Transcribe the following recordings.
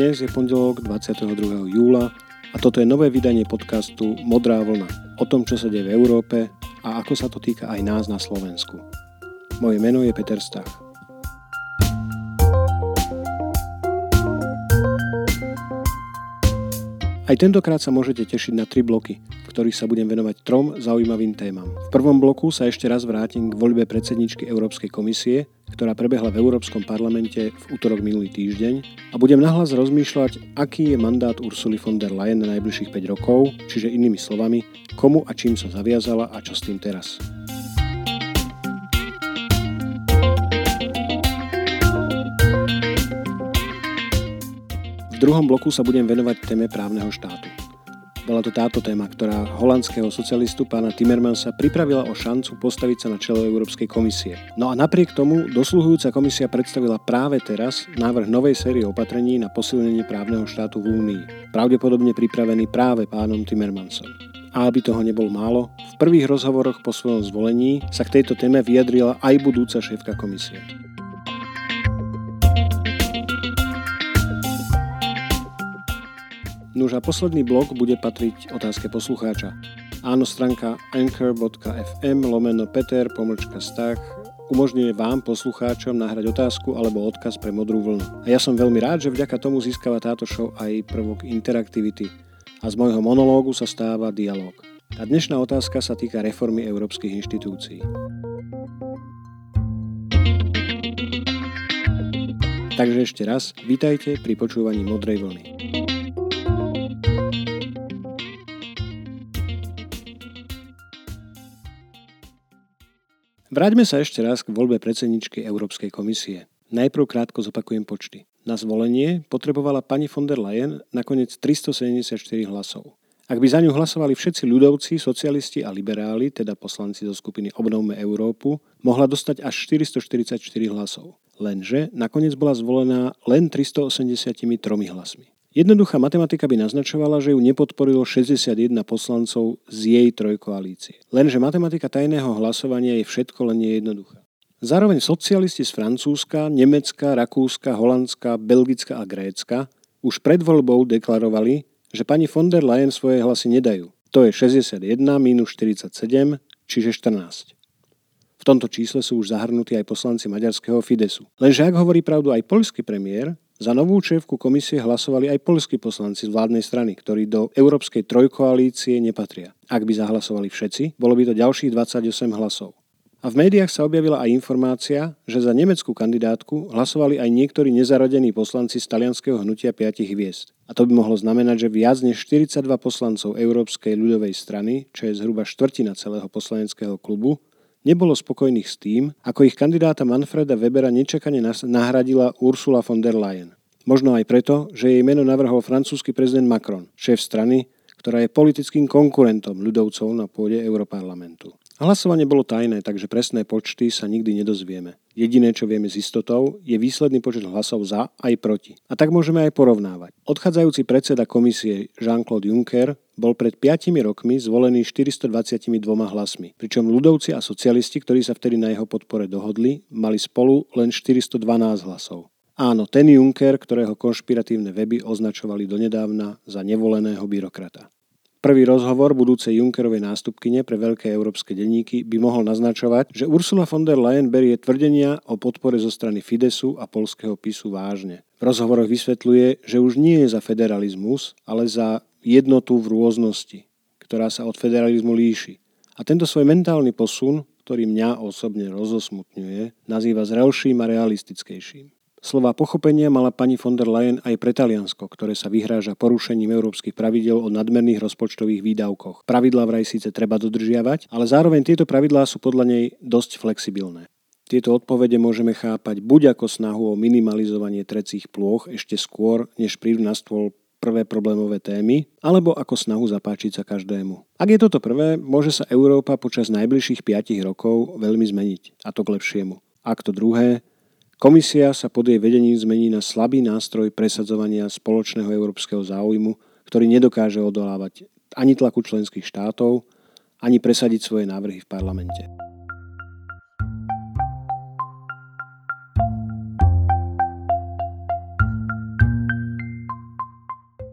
Dnes je pondelok 22. júla a toto je nové vydanie podcastu Modrá vlna o tom, čo sa deje v Európe a ako sa to týka aj nás na Slovensku. Moje meno je Peter Stach. Aj tentokrát sa môžete tešiť na 3 bloky, v ktorých sa budem venovať 3 zaujímavým témam. V prvom bloku sa ešte raz vrátim k voľbe predsedničky Európskej komisie, ktorá prebehla v Európskom parlamente v utorok minulý týždeň, a budem nahlas rozmýšľať, aký je mandát Ursuly von der Leyen na najbližších 5 rokov, čiže inými slovami, komu a čím sa zaviazala a čo s tým teraz. V druhom bloku sa budem venovať téme právneho štátu. Bola to táto téma, ktorá holandského socialistu pána Timmermansa pripravila o šancu postaviť sa na čelo Európskej komisie. No a napriek tomu dosluhujúca komisia predstavila práve teraz návrh novej série opatrení na posilnenie právneho štátu v Únii, pravdepodobne pripravený práve pánom Timmermansom. A aby toho nebol málo, v prvých rozhovoroch po svojom zvolení sa k tejto téme vyjadrila aj budúca šéfka komisie. Nuž a posledný blok bude patriť otázke poslucháča. Áno, stránka anchor.fm/Peter-Stach umožňuje vám, poslucháčom, nahrať otázku alebo odkaz pre Modrú vlnu. A ja som veľmi rád, že vďaka tomu získava táto show aj prvok interaktivity. A z môjho monológu sa stáva dialóg. Tá dnešná otázka sa týka reformy európskych inštitúcií. Takže ešte raz, vítajte pri počúvaní Modrej vlny. Vráťme sa ešte raz k voľbe predsedničky Európskej komisie. Najprv krátko zopakujem počty. Na zvolenie potrebovala pani von der Leyen nakoniec 374 hlasov. Ak by za ňu hlasovali všetci ľudovci, socialisti a liberáli, teda poslanci zo skupiny Obnovme Európu, mohla dostať až 444 hlasov. Lenže nakoniec bola zvolená len 383 hlasmi. Jednoduchá matematika by naznačovala, že ju nepodporilo 61 poslancov z jej trojkoalície. Lenže matematika tajného hlasovania je všetko len nejednoduchá. Zároveň socialisti z Francúzska, Nemecka, Rakúska, Holandska, Belgicka a Grécka už pred voľbou deklarovali, že pani von der Leyen svoje hlasy nedajú. To je 61 minus 47, čiže 14. V tomto čísle sú už zahrnutí aj poslanci maďarského Fidesu. Lenže ak hovorí pravdu aj poľský premiér, za novú šéfku komisie hlasovali aj poľskí poslanci z vládnej strany, ktorí do európskej trojkoalície nepatria. Ak by zahlasovali všetci, bolo by to ďalších 28 hlasov. A v médiách sa objavila aj informácia, že za nemeckú kandidátku hlasovali aj niektorí nezarodení poslanci z talianského hnutia 5 hviezd. A to by mohlo znamenať, že viac než 42 poslancov Európskej ľudovej strany, čo je zhruba štvrtina celého poslaneckého klubu, nebolo spokojných s tým, ako ich kandidáta Manfreda Webera nečakane nahradila Ursula von der Leyen. Možno aj preto, že jej meno navrhol francúzsky prezident Macron, šéf strany, ktorá je politickým konkurentom ľudovcov na pôde Európarlamentu. Hlasovanie bolo tajné, takže presné počty sa nikdy nedozvieme. Jediné, čo vieme s istotou, je výsledný počet hlasov za aj proti. A tak môžeme aj porovnávať. Odchádzajúci predseda komisie Jean-Claude Juncker bol pred 5 rokmi zvolený 422 hlasmi, pričom ľudovci a socialisti, ktorí sa vtedy na jeho podpore dohodli, mali spolu len 412 hlasov. Áno, ten Juncker, ktorého konšpiratívne weby označovali donedávna za nevoleného byrokrata. Prvý rozhovor budúcej Junckerovej nástupkyne pre veľké európske denníky by mohol naznačovať, že Ursula von der Leyen berie tvrdenia o podpore zo strany Fidesu a poľského PiS-u vážne. V rozhovoroch vysvetľuje, že už nie je za federalizmus, ale za jednotu v rôznosti, ktorá sa od federalizmu líši. A tento svoj mentálny posun, ktorý mňa osobne rozosmutňuje, nazýva zrelším a realistickejším. Slová pochopenia mala pani von der Leyen aj pre Taliansko, ktoré sa vyhráža porušením európskych pravidel o nadmerných rozpočtových výdavkoch. Pravidlá vraj síce treba dodržiavať, ale zároveň tieto pravidlá sú podľa nej dosť flexibilné. Tieto odpovede môžeme chápať buď ako snahu o minimalizovanie trecích plôch ešte skôr, než prídu na stôl prvé problémové témy, alebo ako snahu zapáčiť sa každému. Ak je toto prvé, môže sa Európa počas najbližších 5 rokov veľmi zmeniť, a to k lepšiemu. Ak to druhé, komisia sa pod jej vedením zmení na slabý nástroj presadzovania spoločného európskeho záujmu, ktorý nedokáže odolávať ani tlaku členských štátov, ani presadiť svoje návrhy v parlamente.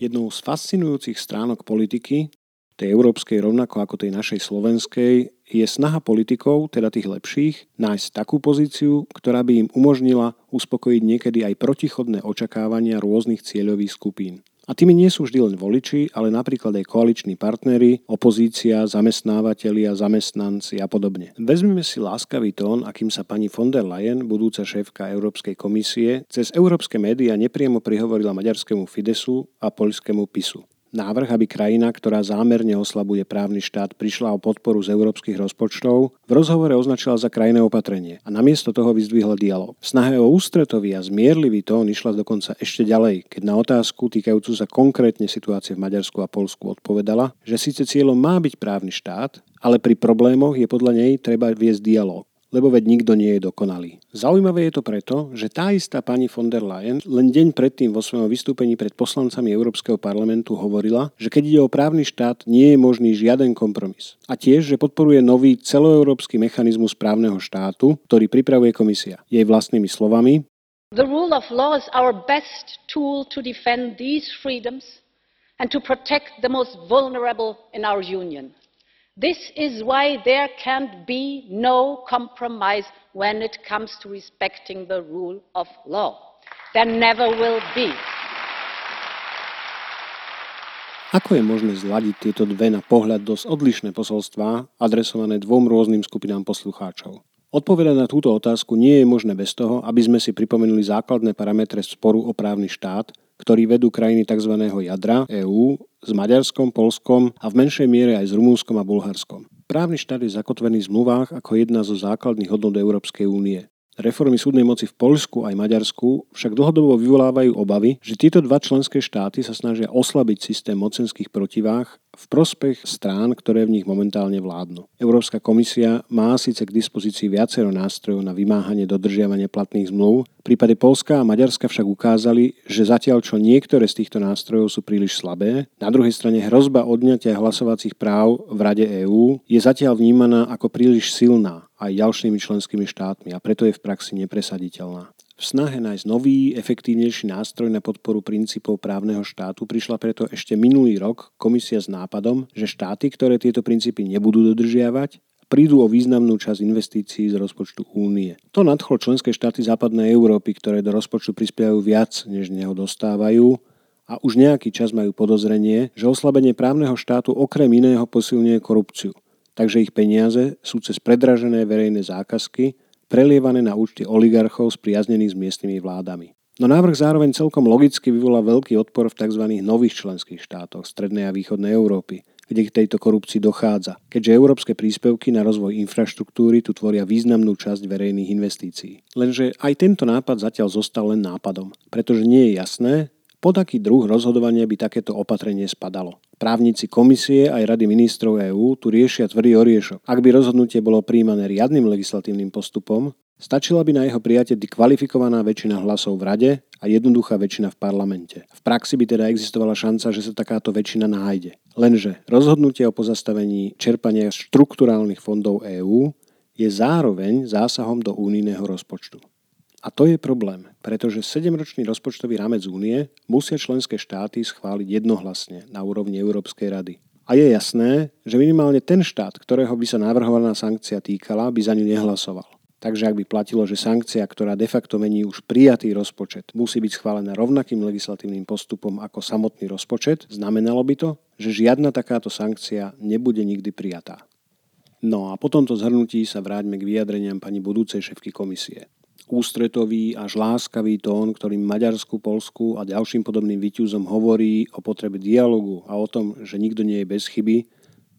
Jednou z fascinujúcich stránok politiky, tej európskej rovnako ako tej našej slovenskej, je snaha politikov, teda tých lepších, nájsť takú pozíciu, ktorá by im umožnila uspokojiť niekedy aj protichodné očakávania rôznych cieľových skupín. A tými nie sú vždy len voliči, ale napríklad aj koaliční partneri, opozícia, zamestnávateľi a zamestnanci a podobne. Vezmeme si láskavý tón, akým sa pani von der Leyen, budúca šéfka Európskej komisie, cez európske médiá nepriamo prihovorila maďarskému Fidesu a poľskému PiSu. Návrh, aby krajina, ktorá zámerne oslabuje právny štát, prišla o podporu z európskych rozpočtov, v rozhovore označila za krajné opatrenie a namiesto toho vyzdvihla dialog. V snahe o ústretový a zmierlivý tón išla dokonca ešte ďalej, keď na otázku týkajúcu sa konkrétne situácie v Maďarsku a Poľsku odpovedala, že síce cieľom má byť právny štát, ale pri problémoch je podľa nej treba viesť dialog. Lebo veď nikto nie je dokonalý. Zaujímavé je to preto, že tá istá pani von der Leyen len deň predtým vo svojom vystúpení pred poslancami Európskeho parlamentu hovorila, že keď ide o právny štát, nie je možný žiaden kompromis. A tiež, že podporuje nový celoeurópsky mechanizmus právneho štátu, ktorý pripravuje komisia. Jej vlastnými slovami: The rule of law is our best tool to defend these freedoms and to protect the most vulnerable in our union. This is why there can be no compromise when it comes to respecting the rule of law. There never will be. Ako je možné zladiť tieto dve na pohľad dosť odlišné posolstvá, adresované dvom rôznym skupinám poslucháčov? Odpovedať na túto otázku nie je možné bez toho, aby sme si pripomenuli základné parametre sporu o právny štát, ktorí vedú krajiny tzv. Jadra EÚ s Maďarskom, Poľskom a v menšej miere aj s Rumunskom a Bulharskom. Právny štát je zakotvený v zmluvách ako jedna zo základných hodnôt Európskej únie. Reformy súdnej moci v Poľsku aj Maďarsku však dlhodobo vyvolávajú obavy, že tieto dva členské štáty sa snažia oslabiť systém mocenských protivách v prospech strán, ktoré v nich momentálne vládnu. Európska komisia má síce k dispozícii viacero nástrojov na vymáhanie dodržiavania platných zmluv, v prípade Poľska a Maďarska však ukázali, že zatiaľ čo niektoré z týchto nástrojov sú príliš slabé, na druhej strane hrozba odňatia hlasovacích práv v Rade EÚ je zatiaľ vnímaná ako príliš silná aj ďalšími členskými štátmi a preto je v praxi nepresaditeľná. V snahe nájsť nový, efektívnejší nástroj na podporu princípov právneho štátu prišla preto ešte minulý rok komisia s nápadom, že štáty, ktoré tieto princípy nebudú dodržiavať, prídu o významnú časť investícií z rozpočtu únie. To nadchlo členské štáty západnej Európy, ktoré do rozpočtu prispievajú viac, než neho dostávajú, a už nejaký čas majú podozrenie, že oslabenie právneho štátu okrem iného posilňuje korupciu. Takže ich peniaze sú cez predražené verejné zákazky prelievané na účty oligarchov spriaznených s miestnymi vládami. No návrh zároveň celkom logicky vyvolá veľký odpor v tzv. Nových členských štátoch Strednej a Východnej Európy, kde k tejto korupcii dochádza, keďže európske príspevky na rozvoj infraštruktúry tu tvoria významnú časť verejných investícií. Lenže aj tento nápad zatiaľ zostal len nápadom, pretože nie je jasné, pod aký druh rozhodovania by takéto opatrenie spadalo. Právnici komisie aj Rady ministrov EÚ tu riešia tvrdý oriešok. Ak by rozhodnutie bolo prijímané riadnym legislatívnym postupom, stačila by na jeho prijatie kvalifikovaná väčšina hlasov v Rade a jednoduchá väčšina v parlamente. V praxi by teda existovala šanca, že sa takáto väčšina nájde. Lenže rozhodnutie o pozastavení čerpania štrukturálnych fondov EÚ je zároveň zásahom do únijného rozpočtu. A to je problém, pretože 7-ročný rozpočtový rámec únie musia členské štáty schváliť jednohlasne na úrovni Európskej rady. A je jasné, že minimálne ten štát, ktorého by sa navrhovaná sankcia týkala, by za ňu nehlasoval. Takže ak by platilo, že sankcia, ktorá de facto mení už prijatý rozpočet, musí byť schválená rovnakým legislatívnym postupom ako samotný rozpočet, znamenalo by to, že žiadna takáto sankcia nebude nikdy prijatá. No a po tomto zhrnutí sa vráťme k vyjadreniam pani budúcej šéfky komisie. Ústretový až láskavý tón, ktorým Maďarsku, Poľsku a ďalším podobným výťuzom hovorí o potrebe dialogu a o tom, že nikto nie je bez chyby,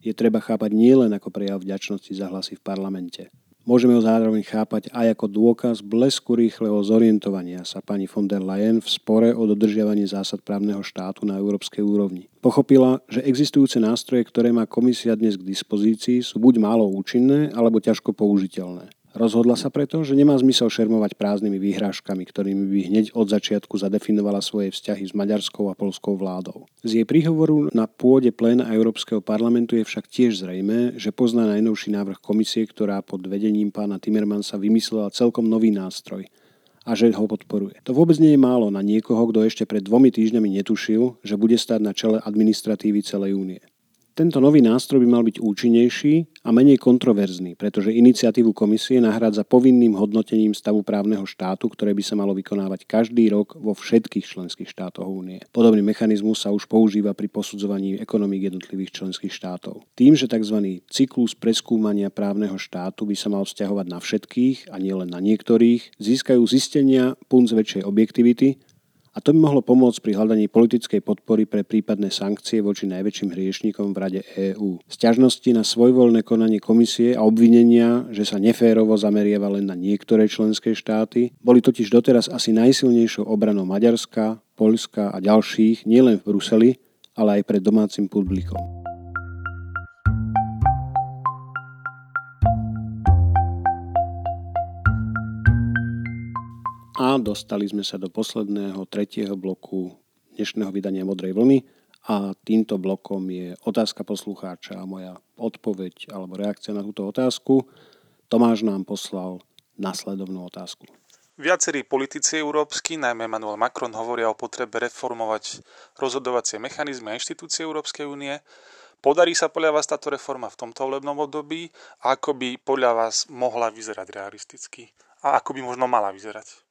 je treba chápať nielen ako prejav vďačnosti za hlasy v parlamente. Môžeme ho zároveň chápať aj ako dôkaz blesku rýchleho zorientovania sa pani von der Leyen v spore o dodržiavanie zásad právneho štátu na európskej úrovni. Pochopila, že existujúce nástroje, ktoré má komisia dnes k dispozícii, sú buď málo účinné, alebo ťažko použiteľné. Rozhodla sa preto, že nemá zmysel šermovať prázdnymi výhrážkami, ktorými by hneď od začiatku zadefinovala svoje vzťahy s maďarskou a poľskou vládou. Z jej príhovoru na pôde pléna Európskeho parlamentu je však tiež zrejmé, že pozná najnovší návrh komisie, ktorá pod vedením pána Timmermansa vymyslela celkom nový nástroj, a že ho podporuje. To vôbec nie je málo na niekoho, kto ešte pred 2 týždňami netušil, že bude stáť na čele administratívy celej únie. Tento nový nástroj by mal byť účinnejší a menej kontroverzný, pretože iniciatívu komisie nahrádza povinným hodnotením stavu právneho štátu, ktoré by sa malo vykonávať každý rok vo všetkých členských štátoch únie. Podobný mechanizmus sa už používa pri posudzovaní ekonomík jednotlivých členských štátov. Tým, že tzv. Cyklus preskúmania právneho štátu by sa mal vzťahovať na všetkých a nielen na niektorých, získajú zistenia punc väčšej objektivity, a to by mohlo pomôcť pri hľadaní politickej podpory pre prípadné sankcie voči najväčším hriešnikom v Rade EÚ. Sťažnosti na svojvoľné konanie komisie a obvinenia, že sa neférovo zameriava len na niektoré členské štáty, boli totiž doteraz asi najsilnejšou obranou Maďarska, Poľska a ďalších nielen v Bruseli, ale aj pred domácim publikom. A dostali sme sa do posledného, 3. bloku dnešného vydania Modrej vlny a týmto blokom je otázka poslucháča a moja odpoveď alebo reakcia na túto otázku. Tomáš nám poslal nasledovnú otázku. Viacerí politici európsky, najmä Emmanuel Macron, hovoria o potrebe reformovať rozhodovacie mechanizmy a inštitúcie Európskej únie. Podarí sa podľa vás táto reforma v tomto volebnom období? A ako by podľa vás mohla vyzerať realisticky? A ako by možno mala vyzerať?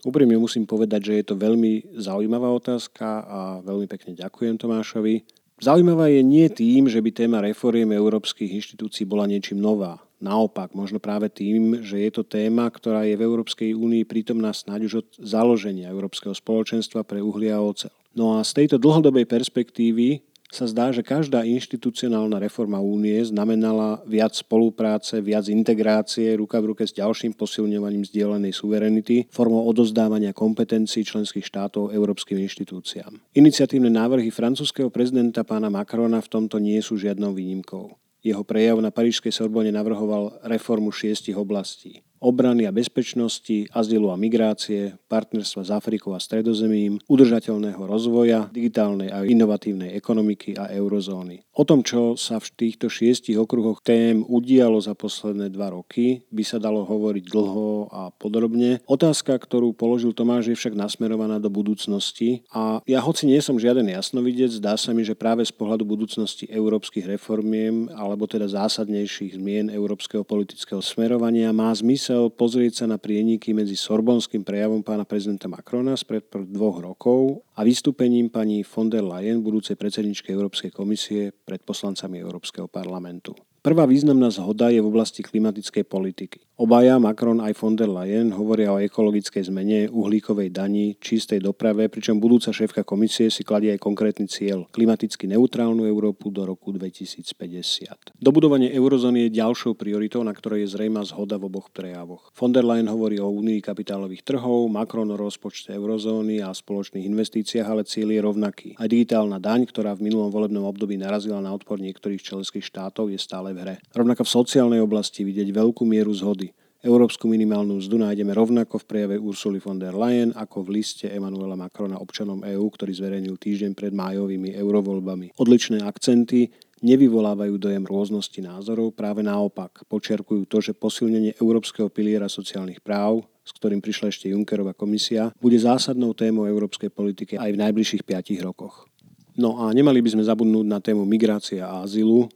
Úprimne musím povedať, že je to veľmi zaujímavá otázka a veľmi pekne ďakujem Tomášovi. Zaujímavá je nie tým, že by téma reforiem európskych inštitúcií bola niečím nová. Naopak, možno práve tým, že je to téma, ktorá je v Európskej únii prítomná snáď už od založenia Európskeho spoločenstva pre uhlie a oceľ. No a z tejto dlhodobej perspektívy sa zdá, že každá inštitucionálna reforma únie znamenala viac spolupráce, viac integrácie, ruka v ruke s ďalším posilňovaním zdieľanej suverenity formou odozdávania kompetencií členských štátov európskym inštitúciám. Iniciatívne návrhy francúzskeho prezidenta pána Macrona v tomto nie sú žiadnou výnimkou. Jeho prejav na Parížskej Sorbonne navrhoval reformu 6 oblastí. Obrany a bezpečnosti, azylu a migrácie, partnerstva s Afrikou a Stredozemím, udržateľného rozvoja, digitálnej a inovatívnej ekonomiky a eurozóny. O tom, čo sa v týchto 6 okruhoch tém udialo za posledné 2 roky, by sa dalo hovoriť dlho a podrobne. Otázka, ktorú položil Tomáš, je však nasmerovaná do budúcnosti a ja hoci nie som žiaden jasnovidec, zdá sa mi, že práve z pohľadu budúcnosti európskych reformiem alebo teda zásadnejších zmien európskeho politického smerovania má zmysel pozrieť sa na prieniky medzi sorbonským prejavom pána prezidenta Macrona spred 2 rokov a vystúpením pani von der Leyen, budúcej predsedničky Európskej komisie, pred poslancami Európskeho parlamentu. Prvá významná zhoda je v oblasti klimatickej politiky. Obaja, Macron aj von der Leyen, hovoria o ekologickej zmene, uhlíkovej dani, čistej doprave, pričom budúca šéfka komisie si kladie aj konkrétny cieľ – klimaticky neutrálnu Európu do roku 2050. Dobudovanie eurozóny je ďalšou prioritou, na ktorej je zrejmá zhoda v oboch prejavoch. Von der Leyen hovorí o únii kapitálových trhov, Macron o rozpočte eurozóny a spoločných investíciách, ale cieľ je rovnaký. Aj digitálna daň, ktorá v minulom volebnom období narazila na odpor niektorých členských štátov, je stále v hre. Rovnako v sociálnej oblasti vidieť veľkú mieru zhody. Európsku minimálnu mzdu nájdeme rovnako v prejave Ursuly von der Leyen ako v liste Emmanuela Macrona občanom EÚ, ktorý zverejnil týždeň pred májovými eurovoľbami. Odlišné akcenty nevyvolávajú dojem rôznosti názorov, práve naopak počiarkujú to, že posilnenie európskeho piliera sociálnych práv, s ktorým prišla ešte Junckerova komisia, bude zásadnou témou európskej politiky aj v najbližších 5 rokoch. No a nemali by sme zabudnúť na tému migrácia a azylu.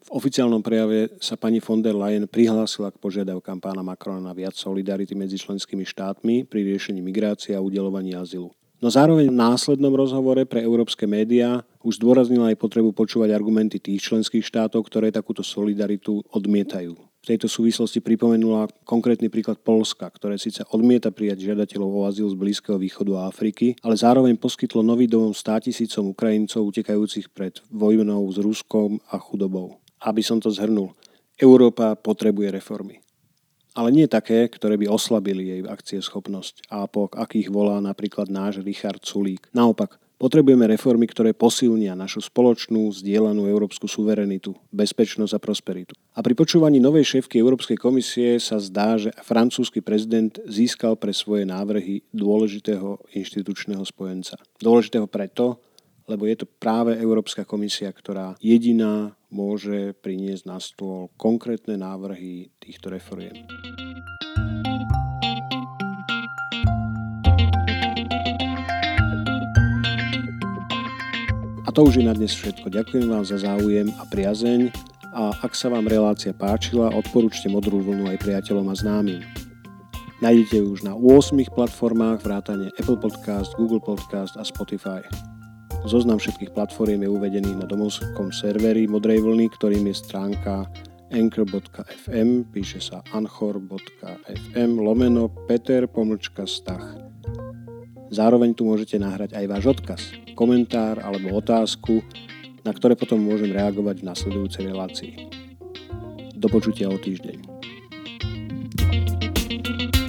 V oficiálnom prejave sa pani von der Leyen prihlásila k požiadavkám pána Macrona na viac solidarity medzi členskými štátmi pri riešení migrácie a udeľovaní azylu. No zároveň v následnom rozhovore pre európske médiá už zdôraznila aj potrebu počúvať argumenty tých členských štátov, ktoré takúto solidaritu odmietajú. V tejto súvislosti pripomenula konkrétny príklad Poľska, ktoré síce odmieta prijať žiadateľov o azyl z Blízkeho východu a Afriky, ale zároveň poskytlo nový domov 100 000 Ukrajincov utekajúcich pred vojnou s Ruskom a chudobou. Aby som to zhrnul, Európa potrebuje reformy. Ale nie také, ktoré by oslabili jej akcieschopnosť a po akých volá napríklad náš Richard Sulík. Naopak, potrebujeme reformy, ktoré posilnia našu spoločnú, zdieľanú európsku suverenitu, bezpečnosť a prosperitu. A pri počúvaní novej šéfky Európskej komisie sa zdá, že francúzsky prezident získal pre svoje návrhy dôležitého inštitučného spojenca. Dôležitého preto, lebo je to práve Európska komisia, ktorá jediná môže priniesť na stôl konkrétne návrhy týchto reforiem. To už je na dnes všetko. Ďakujem vám za záujem a priazeň a ak sa vám relácia páčila, odporúčte Modrú vlnu aj priateľom a známym. Nájdete ju už na 8 platformách vrátane Apple Podcast, Google Podcast a Spotify. Zoznam všetkých platform je uvedený na domovskom serveri Modrej vlny, ktorým je stránka anchor.fm, píše sa anchor.fm/Peter-Stach. Zároveň tu môžete nahrať aj váš odkaz, komentár alebo otázku, na ktoré potom môžem reagovať v nasledujúcej relácii. Do počutia o týždeň.